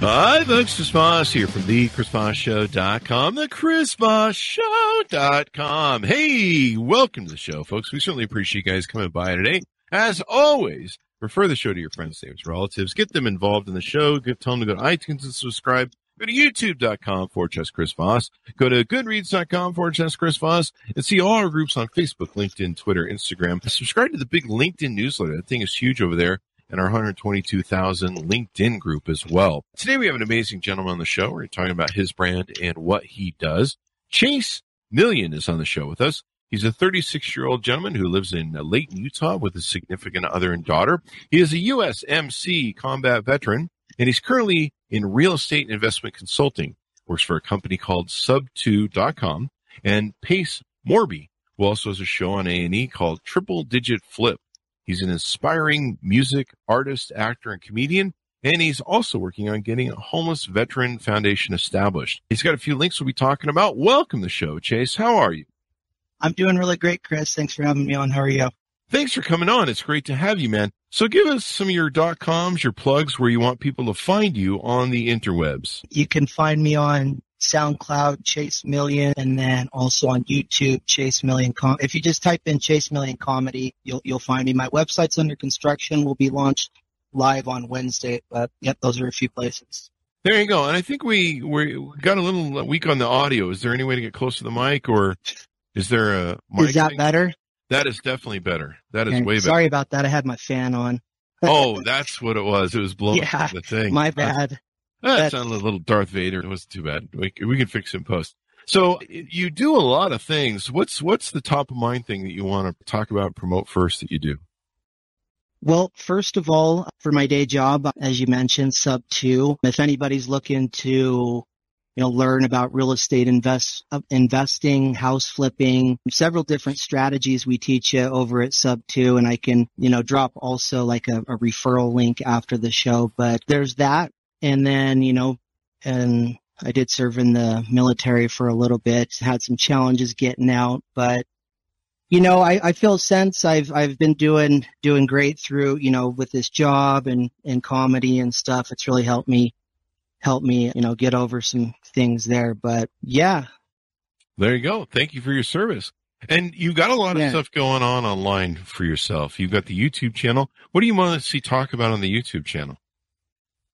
Hi, folks. Chris Voss here from the ChrisVossShow.com, the ChrisVossShow.com. Hey, welcome to the show, folks. We certainly appreciate you guys coming by today. As always, refer the show to your friends, neighbors, relatives. Get them involved in the show. Tell them to go to iTunes and subscribe. Go to YouTube.com/Chris Voss. Go to Goodreads.com/Chris Voss and see all our groups on Facebook, LinkedIn, Twitter, Instagram. Subscribe to the big LinkedIn newsletter. That thing is huge over there. And our 122,000 LinkedIn group as well. Today we have an amazing gentleman on the show. We're talking about his brand and what he does. Chase Million is on the show with us. He's a 36-year-old gentleman who lives in Layton, Utah with his significant other and daughter. He is a USMC combat veteran, and he's currently in real estate and investment consulting. Works for a company called Sub2.com. And Pace Morby, who also has a show on A&E called Triple Digit Flip. He's an inspiring music artist, actor, and comedian. And he's also working on getting a homeless veteran foundation established. He's got a few links we'll be talking about. Welcome to the show, Chase. How are you? I'm doing really great, Chris. Thanks for having me on. How are you? Thanks for coming on. It's great to have you, man. So give us some of your .coms, your plugs, where you want people to find you on the interwebs. You can find me on SoundCloud, Chase Million, and then also on YouTube, Chase Million. If you just type in Chase Million Comedy, you'll find me. My website's under construction. Will be launched live on Wednesday. But, yep, those are a few places. There you go. And I think we got a little weak on the audio. Is there any way to get close to the mic or... Is there a mic? Is that thing better? That is definitely better. That is way better. Sorry about that. I had my fan on. Oh, that's what it was. It was blowing up the thing. My bad. That sounded a little Darth Vader. It wasn't too bad. We can fix it in post. So you do a lot of things. What's the top of mind thing that you want to talk about and promote first that you do? Well, first of all, for my day job, as you mentioned, Sub2, if anybody's looking to learn about real estate investing, house flipping, several different strategies we teach you over at Sub2. And I can, drop also like a referral link after the show, but there's that. And then, and I did serve in the military for a little bit, had some challenges getting out, but I feel since I've been doing great through, with this job and comedy and stuff, it's really helped me, get over some things there. But yeah. There you go. Thank you for your service. And you've got a lot of stuff going on online for yourself. You've got the YouTube channel. What do you want to see talk about on the YouTube channel?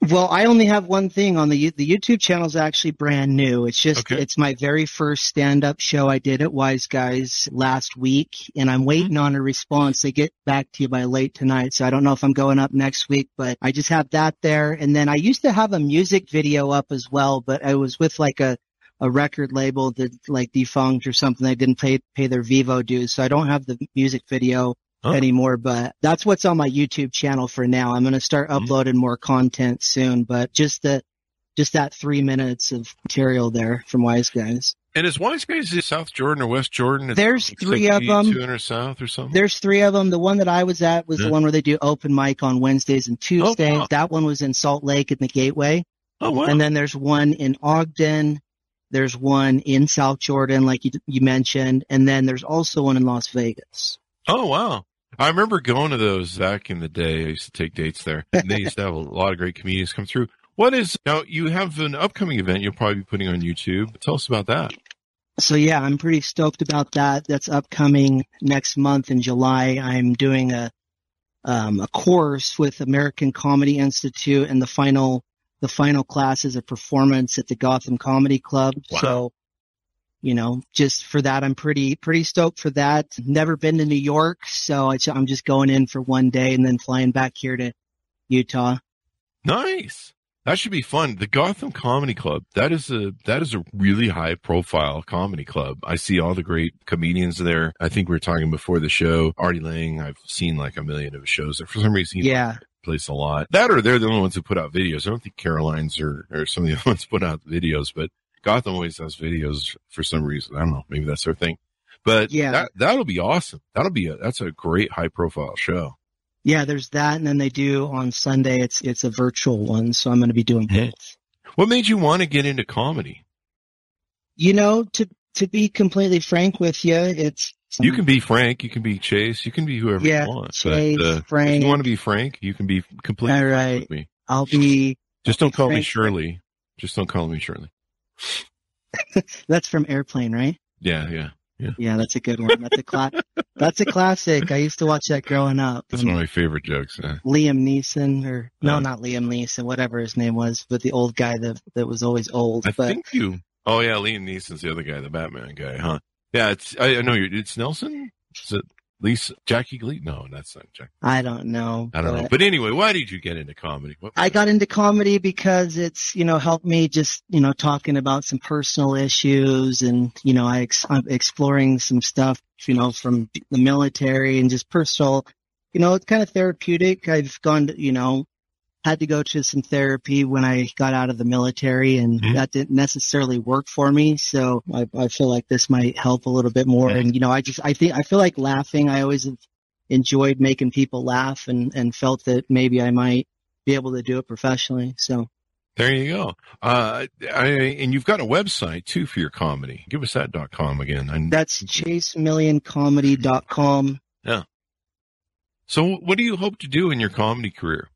Well, I only have one thing on the YouTube channel is actually brand new. It's just, It's my very first stand-up show I did at Wise Guys last week, and I'm waiting on a response. They get back to you by late tonight, so I don't know if I'm going up next week, but I just have that there. And then I used to have a music video up as well, but I was with like a record label that like defunct or something. They didn't pay their Vivo dues, so I don't have the music video anymore, but that's what's on my YouTube channel for now. I'm going to start uploading more content soon, but just that 3 minutes of material there from Wise Guys. And is Wise Guys in South Jordan or West Jordan? There's three of them. 200 South or something? There's three of them. The one that I was at was the one where they do open mic on Wednesdays and Tuesdays. Oh, wow. That one was in Salt Lake in the Gateway. Oh, wow. And then there's one in Ogden. There's one in South Jordan, like you mentioned. And then there's also one in Las Vegas. Oh, wow. I remember going to those back in the day. I used to take dates there. And they used to have a lot of great comedians come through. Now you have an upcoming event you'll probably be putting on YouTube. Tell us about that. So, yeah, I'm pretty stoked about that. That's upcoming next month in July. I'm doing a course with American Comedy Institute, and the final class is a performance at the Gotham Comedy Club. Wow. So, just for that, I'm pretty stoked for that. Never been to New York, so I'm just going in for one day and then flying back here to Utah. Nice. That should be fun. The Gotham Comedy Club, that is a really high-profile comedy club. I see all the great comedians there. I think we were talking before the show. Artie Lange, I've seen like a million of his shows there. For some reason, place a lot. That or they're the only ones who put out videos. I don't think Caroline's or some of the other ones put out videos, but Gotham always has videos for some reason. I don't know. Maybe that's their thing. But yeah, that'll be awesome. That's a great high profile show. Yeah, there's that. And then they do on Sunday. It's a virtual one. So I'm going to be doing both. What made you want to get into comedy? You know, to be completely frank with you, it's. You can be Frank. You can be Chase. You can be whoever you want. Chase, but, Frank. If you want to be Frank, you can be completely frank with me. I'll be. Just don't call me Shirley. Just don't call me Shirley. That's from Airplane, right? Yeah, that's a good one. That's a that's a classic. I used to watch that growing up. That's one of my favorite jokes. Liam Neeson, or no, not Liam Neeson, whatever his name was, but the old guy that was always old. Oh yeah, Liam Neeson's the other guy, the Batman guy, huh? Yeah, I know it's Nelson. Is it Lisa? Jackie Gleason? No, that's not Jackie. I don't know. But anyway, why did you get into comedy? I got into comedy because it's, helped me just, talking about some personal issues and, I'm exploring some stuff, from the military and just personal, it's kind of therapeutic. I've gone to, had to go to some therapy when I got out of the military, and that didn't necessarily work for me. So I feel like this might help a little bit more. And, I feel like laughing. I always have enjoyed making people laugh and felt that maybe I might be able to do it professionally. So there you go. And you've got a website too for your comedy. Give us that .com again. That's Casemillioncomedy.com. Yeah. So what do you hope to do in your comedy career?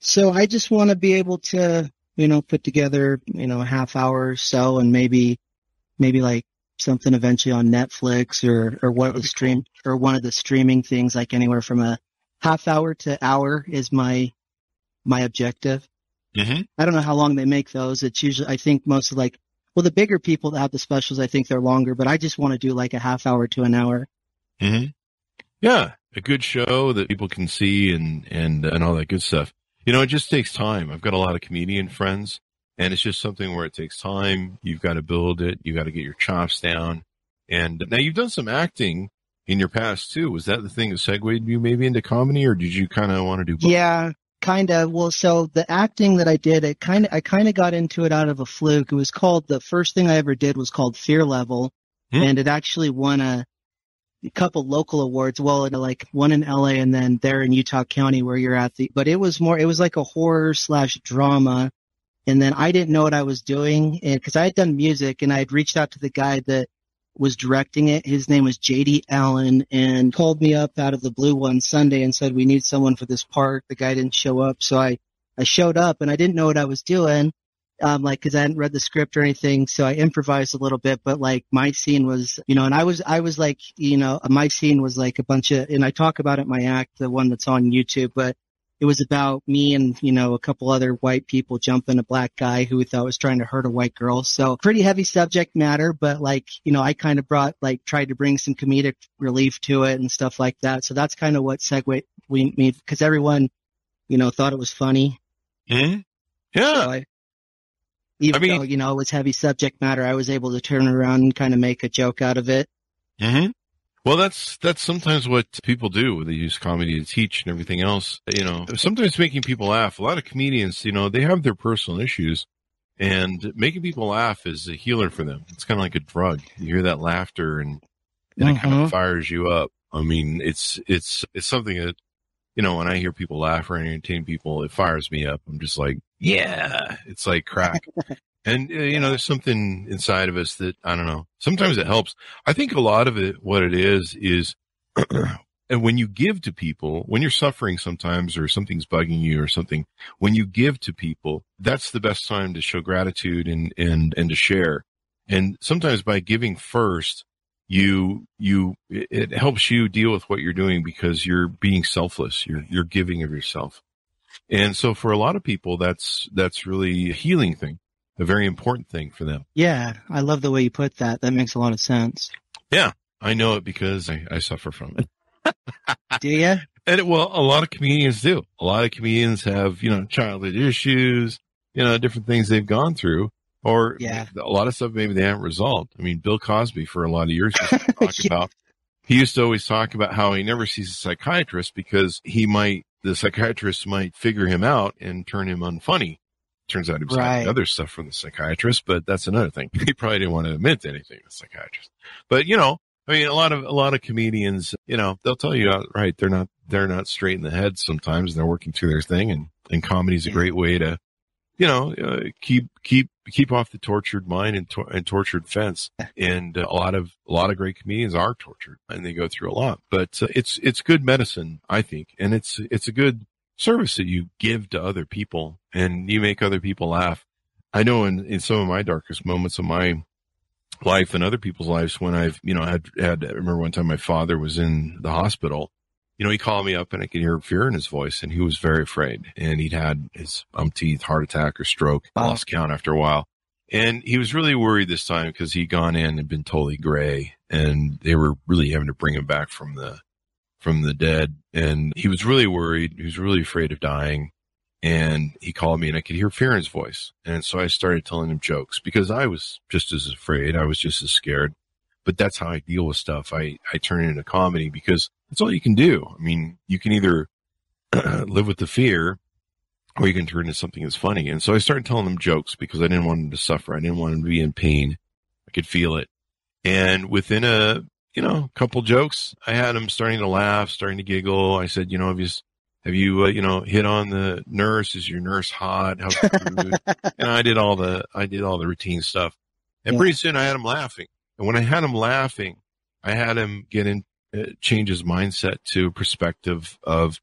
So I just want to be able to, put together, a half hour or so, and maybe like something eventually on Netflix or one of the streaming things, like anywhere from a half hour to hour is my objective. Mm-hmm. I don't know how long they make those. It's usually, I think most of the bigger people that have the specials, I think they're longer, but I just want to do like a half hour to an hour. Mm-hmm. Yeah. A good show that people can see and all that good stuff. It just takes time. I've got a lot of comedian friends, and it's just something where it takes time. You've got to build it. You've got to get your chops down. And now you've done some acting in your past too. Was that the thing that segued you maybe into comedy, or did you kind of want to do both? Yeah, kind of. Well, so the acting that I did, I kind of got into it out of a fluke. It was called, the first thing I ever did was called Fear Level, and it actually won a couple local awards. Well, like one in LA and then there in Utah County where you're at but it was like a horror / drama. And then I didn't know what I was doing, because I had done music, and I had reached out to the guy that was directing it. His name was JD Allen, and called me up out of the blue one Sunday and said, we need someone for this part. The guy didn't show up. So I showed up, and I didn't know what I was doing. Cause I hadn't read the script or anything. So I improvised a little bit, but my scene was, and I was like, my scene was like a bunch of, and I talk about it in my act, the one that's on YouTube, but it was about me and, a couple other white people jumping a black guy who we thought was trying to hurt a white girl. So pretty heavy subject matter, but I kind of tried to bring some comedic relief to it and stuff like that. So that's kind of what segued we made, cause everyone, thought it was funny. Mm-hmm. Yeah. So Even though, it was heavy subject matter, I was able to turn around and kind of make a joke out of it. Mm-hmm. Well, that's sometimes what people do. They use comedy to teach and everything else. Sometimes making people laugh. A lot of comedians, they have their personal issues, and making people laugh is a healer for them. It's kind of like a drug. You hear that laughter, and it kind of fires you up. I mean, it's something that, when I hear people laugh or entertain people, it fires me up. I'm just like, yeah, it's like crack. And, there's something inside of us that, I don't know, sometimes it helps. I think a lot of it, what it is and when you give to people, when you're suffering sometimes, or something's bugging you or something, when you give to people, that's the best time to show gratitude and to share. And sometimes by giving first, it helps you deal with what you're doing, because you're being selfless. You're giving of yourself. And so for a lot of people, that's really a healing thing, a very important thing for them. Yeah. I love the way you put that. That makes a lot of sense. Yeah. I know it because I suffer from it. Do you? And a lot of comedians do. A lot of comedians have, childhood issues, different things they've gone through. Or a lot of stuff maybe they haven't resolved. I mean, Bill Cosby for a lot of years used to talk about, he used to always talk about how he never sees a psychiatrist because he might the psychiatrist might figure him out and turn him unfunny. Turns out he was getting other stuff from the psychiatrist, but that's another thing. He probably didn't want to admit to anything to the psychiatrist. But, you know, I mean, a lot of comedians, you know, they'll tell you outright they're not straight in the head sometimes, and they're working through their thing, and comedy's a great way to, you know, keep off the tortured mind and tortured fence. And a lot of great comedians are tortured, and they go through a lot. But it's good medicine, I think, and it's a good service that you give to other people, and you make other people laugh. I know in some of my darkest moments of my life and other people's lives, when I've, you know, I remember one time my father was in the hospital. You know, he called me up and I could hear fear in his voice, and he was very afraid, and he'd had his umpteenth heart attack or stroke, lost count after a while. And he was really worried this time because he'd gone in and been totally gray, and they were really having to bring him back from the dead. And he was really worried. He was really afraid of dying. And he called me, and I could hear fear in his voice. And so I started telling him jokes because I was just as afraid. I was just as scared. But that's how I deal with stuff. I turn it into comedy because that's all you can do. I mean, you can either live with the fear, or you can turn it into something that's funny. And so I started telling him jokes because I didn't want him to suffer. I didn't want him to be in pain. I could feel it. And within a couple jokes, I had him starting to laugh, starting to giggle. I said, you know, have you hit on the nurse? Is your nurse hot? How's the food? And I did all the routine stuff. And pretty soon I had him laughing. And when I had him laughing, I had him get in, change his mindset to a perspective of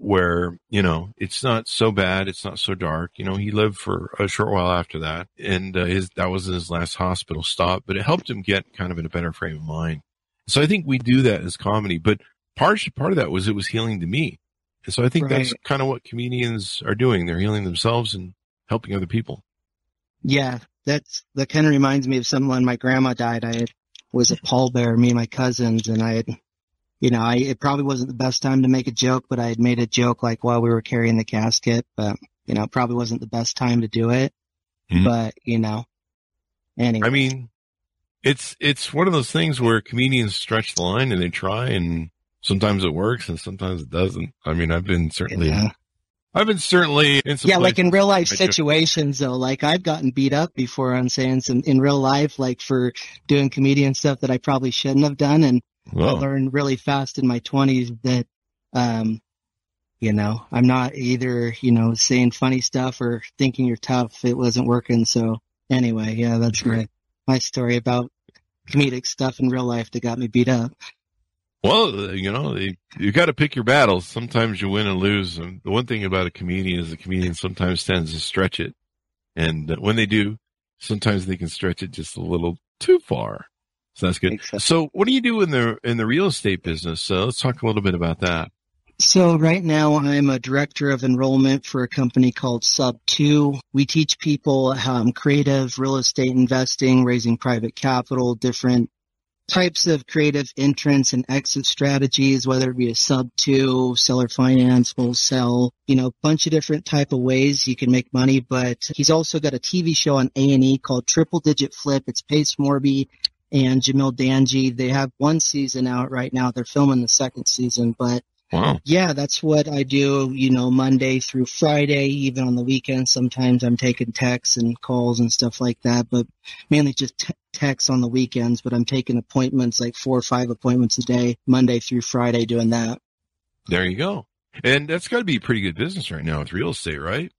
where, you know, it's not so bad. It's not so dark. You know, he lived for a short while after that. And that was his last hospital stop, but it helped him get kind of in a better frame of mind. So I think we do that as comedy, but part of that was, it was healing to me. And so I think that's kind of what comedians are doing. They're healing themselves and helping other people. Yeah. That kind of reminds me of someone. My grandma died. I was a pallbearer, me and my cousins, and it probably wasn't the best time to make a joke, but I had made a joke like while we were carrying the casket, but, you know, it probably wasn't the best time to do it, but, you know, anyway. I mean, it's one of those things where comedians stretch the line and they try, and sometimes it works and sometimes it doesn't. I mean, I've been certainly in some like in real life situations though, like I've gotten beat up before on saying some in real life, like for doing comedian stuff that I probably shouldn't have done. And I learned really fast in my 20s that, you know, I'm not either, you know, saying funny stuff or thinking you're tough. It wasn't working. So anyway, yeah, that's my story about comedic stuff in real life that got me beat up. Well, you know, you got to pick your battles. Sometimes you win and lose. And the one thing about a comedian is the comedian sometimes tends to stretch it. And when they do, sometimes they can stretch it just a little too far. So that's good. So what do you do in the real estate business? So let's talk a little bit about that. So right now I'm a director of enrollment for a company called Sub2. We teach people creative real estate investing, raising private capital, different types of creative entrance and exit strategies, whether it be a Sub2, seller finance, wholesale, you know, a bunch of different type of ways you can make money. But he's also got a TV show on A&E called Triple Digit Flip. It's Pace Morby and Jamil Danji. They have one season out right now. They're filming the second season. But yeah, that's what I do, you know, Monday through Friday, even on the weekends. Sometimes I'm taking texts and calls and stuff like that, but mainly just texts on the weekends. But I'm taking appointments, like 4 or 5 appointments a day, Monday through Friday, doing that. There you go. And that's got to be pretty good business right now with real estate, right?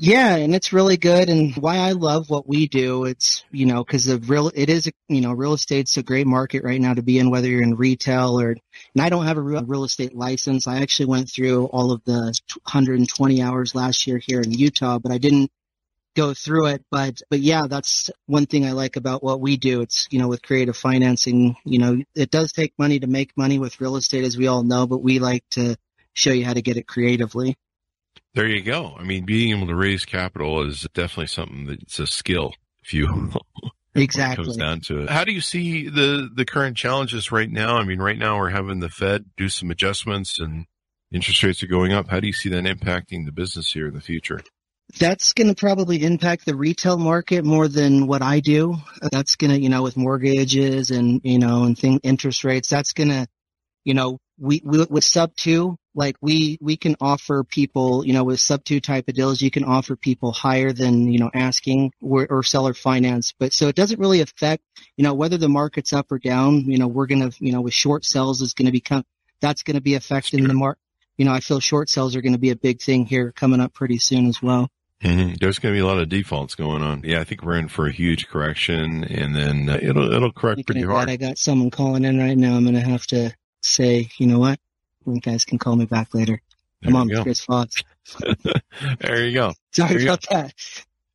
Yeah, and it's really good. And why I love what we do, it's, you know, because real estate's a great market right now to be in, whether you're in retail or, and I don't have a real estate license. I actually went through all of the 120 hours last year here in Utah, but I didn't go through it. But yeah, that's one thing I like about what we do. It's, you know, with creative financing, you know, it does take money to make money with real estate, as we all know, but we like to show you how to get it creatively. There you go. I mean, being able to raise capital is definitely something that's a skill, if you exactly comes down to it. How do you see the current challenges right now? I mean, right now we're having the Fed do some adjustments and interest rates are going up. How do you see that impacting the business here in the future? That's going to probably impact the retail market more than what I do. That's going to, you know, with mortgages and, you know, and interest rates, that's going to, you know, we with Sub2, Like we can offer people, you know, with Sub2 type of deals, you can offer people higher than, you know, asking or seller finance. But so it doesn't really affect, you know, whether the market's up or down. You know, we're going to, you know, with short sales is going to become, that's going to be affecting the market. You know, I feel short sales are going to be a big thing here coming up pretty soon as well. Mm-hmm. There's going to be a lot of defaults going on. Yeah, I think we're in for a huge correction, and then it'll correct pretty hard. I got someone calling in right now. I'm going to have to say, you know what? You guys can call me back later. There Come on, go. Chris Voss. There you go. Sorry about that.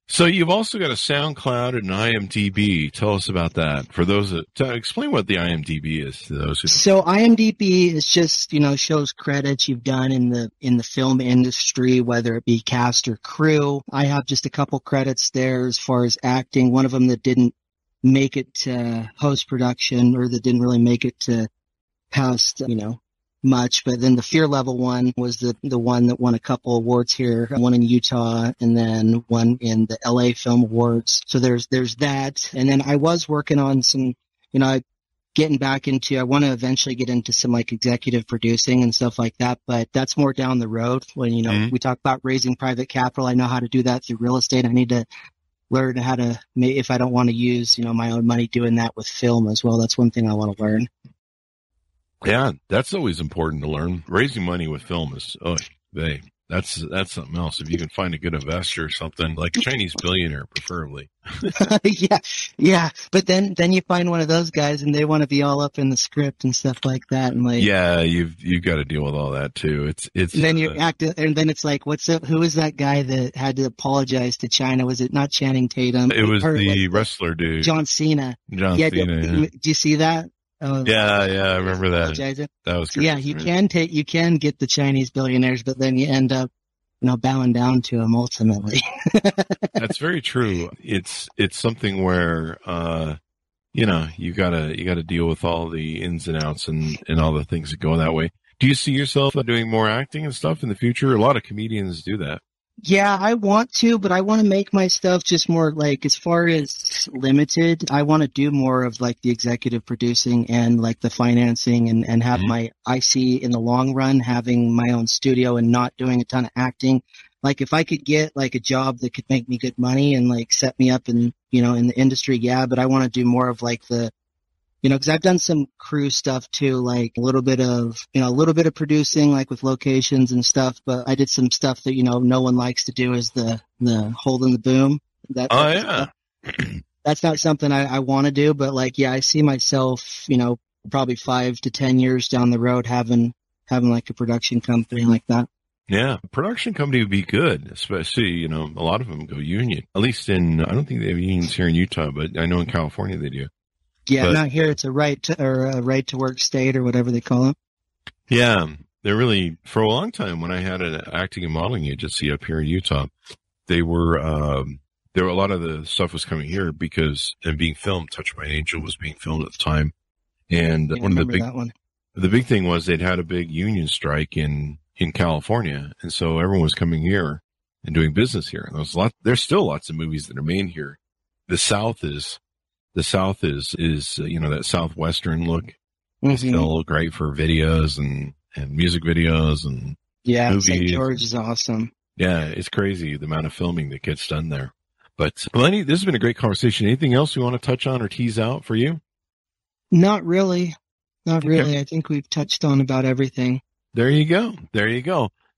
So you've also got a SoundCloud and IMDb. Tell us about that. For those that explain what the IMDb is to those who. So IMDb is just, you know, shows credits you've done in the film industry, whether it be cast or crew. I have just a couple credits there as far as acting. One of them that didn't make it to post production, or that didn't really make it to past, you know, much. But then the Fear Level one was the one that won a couple awards here, one in Utah and then one in the LA Film Awards. So there's that. And then I was working on some, you know, I want to eventually get into some like executive producing and stuff like that, but that's more down the road when, you know, we talk about raising private capital. I know how to do that through real estate. I need to learn how to, if I don't want to use, you know, my own money, doing that with film as well. That's one thing I want to learn. Yeah, that's always important to learn. Raising money with film is, that's something else. If you can find a good investor or something, like a Chinese billionaire, preferably. yeah. But then you find one of those guys, and they want to be all up in the script and stuff like that. And like, yeah, you've got to deal with all that too. It's. And then you and then it's like, what's up? Who is that guy that had to apologize to China? Was it not Channing Tatum? It was the wrestler dude, John Cena. John Cena. Yeah. Do you see that? Yeah, I remember that. That was great. Yeah, you can get the Chinese billionaires, but then you end up, you know, bowing down to them ultimately. That's very true. It's something where, you know, you gotta deal with all the ins and outs and all the things that go that way. Do you see yourself doing more acting and stuff in the future? A lot of comedians do that. Yeah, I want to, but I want to make my stuff just more like, as far as limited, I want to do more of like the executive producing and like the financing and have I see in the long run having my own studio and not doing a ton of acting. Like if I could get like a job that could make me good money and like set me up in, you know, in the industry. Yeah, but I want to do more of like the, you know, because I've done some crew stuff too, like a little bit of producing, like with locations and stuff. But I did some stuff that, you know, no one likes to do, is the holding the boom. That's not something I want to do. But like, yeah, I see myself, you know, probably 5 to 10 years down the road having like a production company like that. Yeah, production company would be good, especially, you know, a lot of them go union. At least I don't think they have unions here in Utah, but I know in California they do. Yeah, but not here. It's a right to work state, or whatever they call it. Yeah, they're really, for a long time when I had an acting and modeling agency up here in Utah, there were a lot of the stuff was coming here because, and being filmed, Touched by an Angel was being filmed at the time. And the big thing was they'd had a big union strike in California. And so everyone was coming here and doing business here. And there's still lots of movies that are made here. The South is, you know, that Southwestern look. It's still great for videos and music videos and movies. St. George is awesome. Yeah, it's crazy the amount of filming that gets done there. But Lenny, this has been a great conversation. Anything else you want to touch on or tease out for you? Not really. Okay. I think we've touched on about everything. There you go.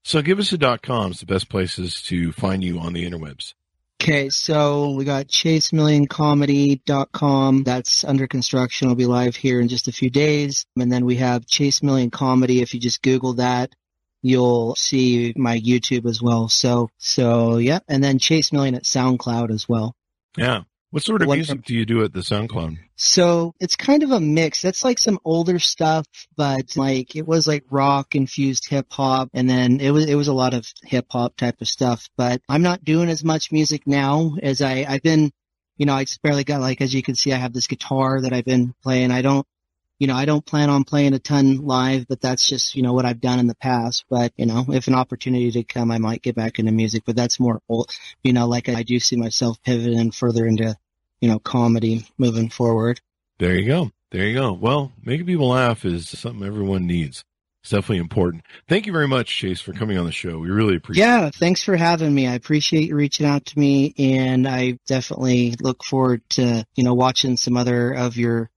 So giveus.com is the best places to find you on the interwebs. Okay, so we got Casemillioncomedy.com. That's under construction. It'll be live here in just a few days. And then we have Chase Million Comedy. If you just Google that, you'll see my YouTube as well. So yeah. And then Chase Million at SoundCloud as well. Yeah. What sort of music do you do at the SoundCloud? So it's kind of a mix. That's like some older stuff, but like it was like rock infused hip hop, and then it was a lot of hip hop type of stuff. But I'm not doing as much music now as I've been. You know, I just barely got, like, as you can see, I have this guitar that I've been playing. I don't plan on playing a ton live, but that's just, you know, what I've done in the past. But, you know, if an opportunity to come, I might get back into music, but that's more old, you know, like I do see myself pivoting further into, you know, comedy moving forward. There you go. Well, making people laugh is something everyone needs. It's definitely important. Thank you very much, Chase, for coming on the show. We really appreciate it. Yeah, thanks for having me. I appreciate you reaching out to me, and I definitely look forward to, you know, listening to some other of your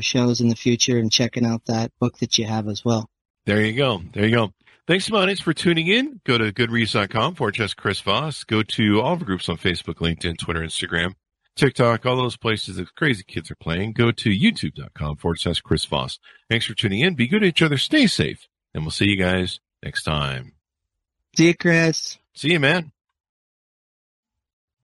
shows in the future and checking out that book that you have as well. There you go. There you go. Thanks, audience, for tuning in. Go to goodreads.com for just Chris Voss. Go to all the groups on Facebook, LinkedIn, Twitter, Instagram, TikTok, all those places that crazy kids are playing. Go to youtube.com/Chris Voss. Thanks for tuning in. Be good to each other. Stay safe. And we'll see you guys next time. See you, Chris. See you, man.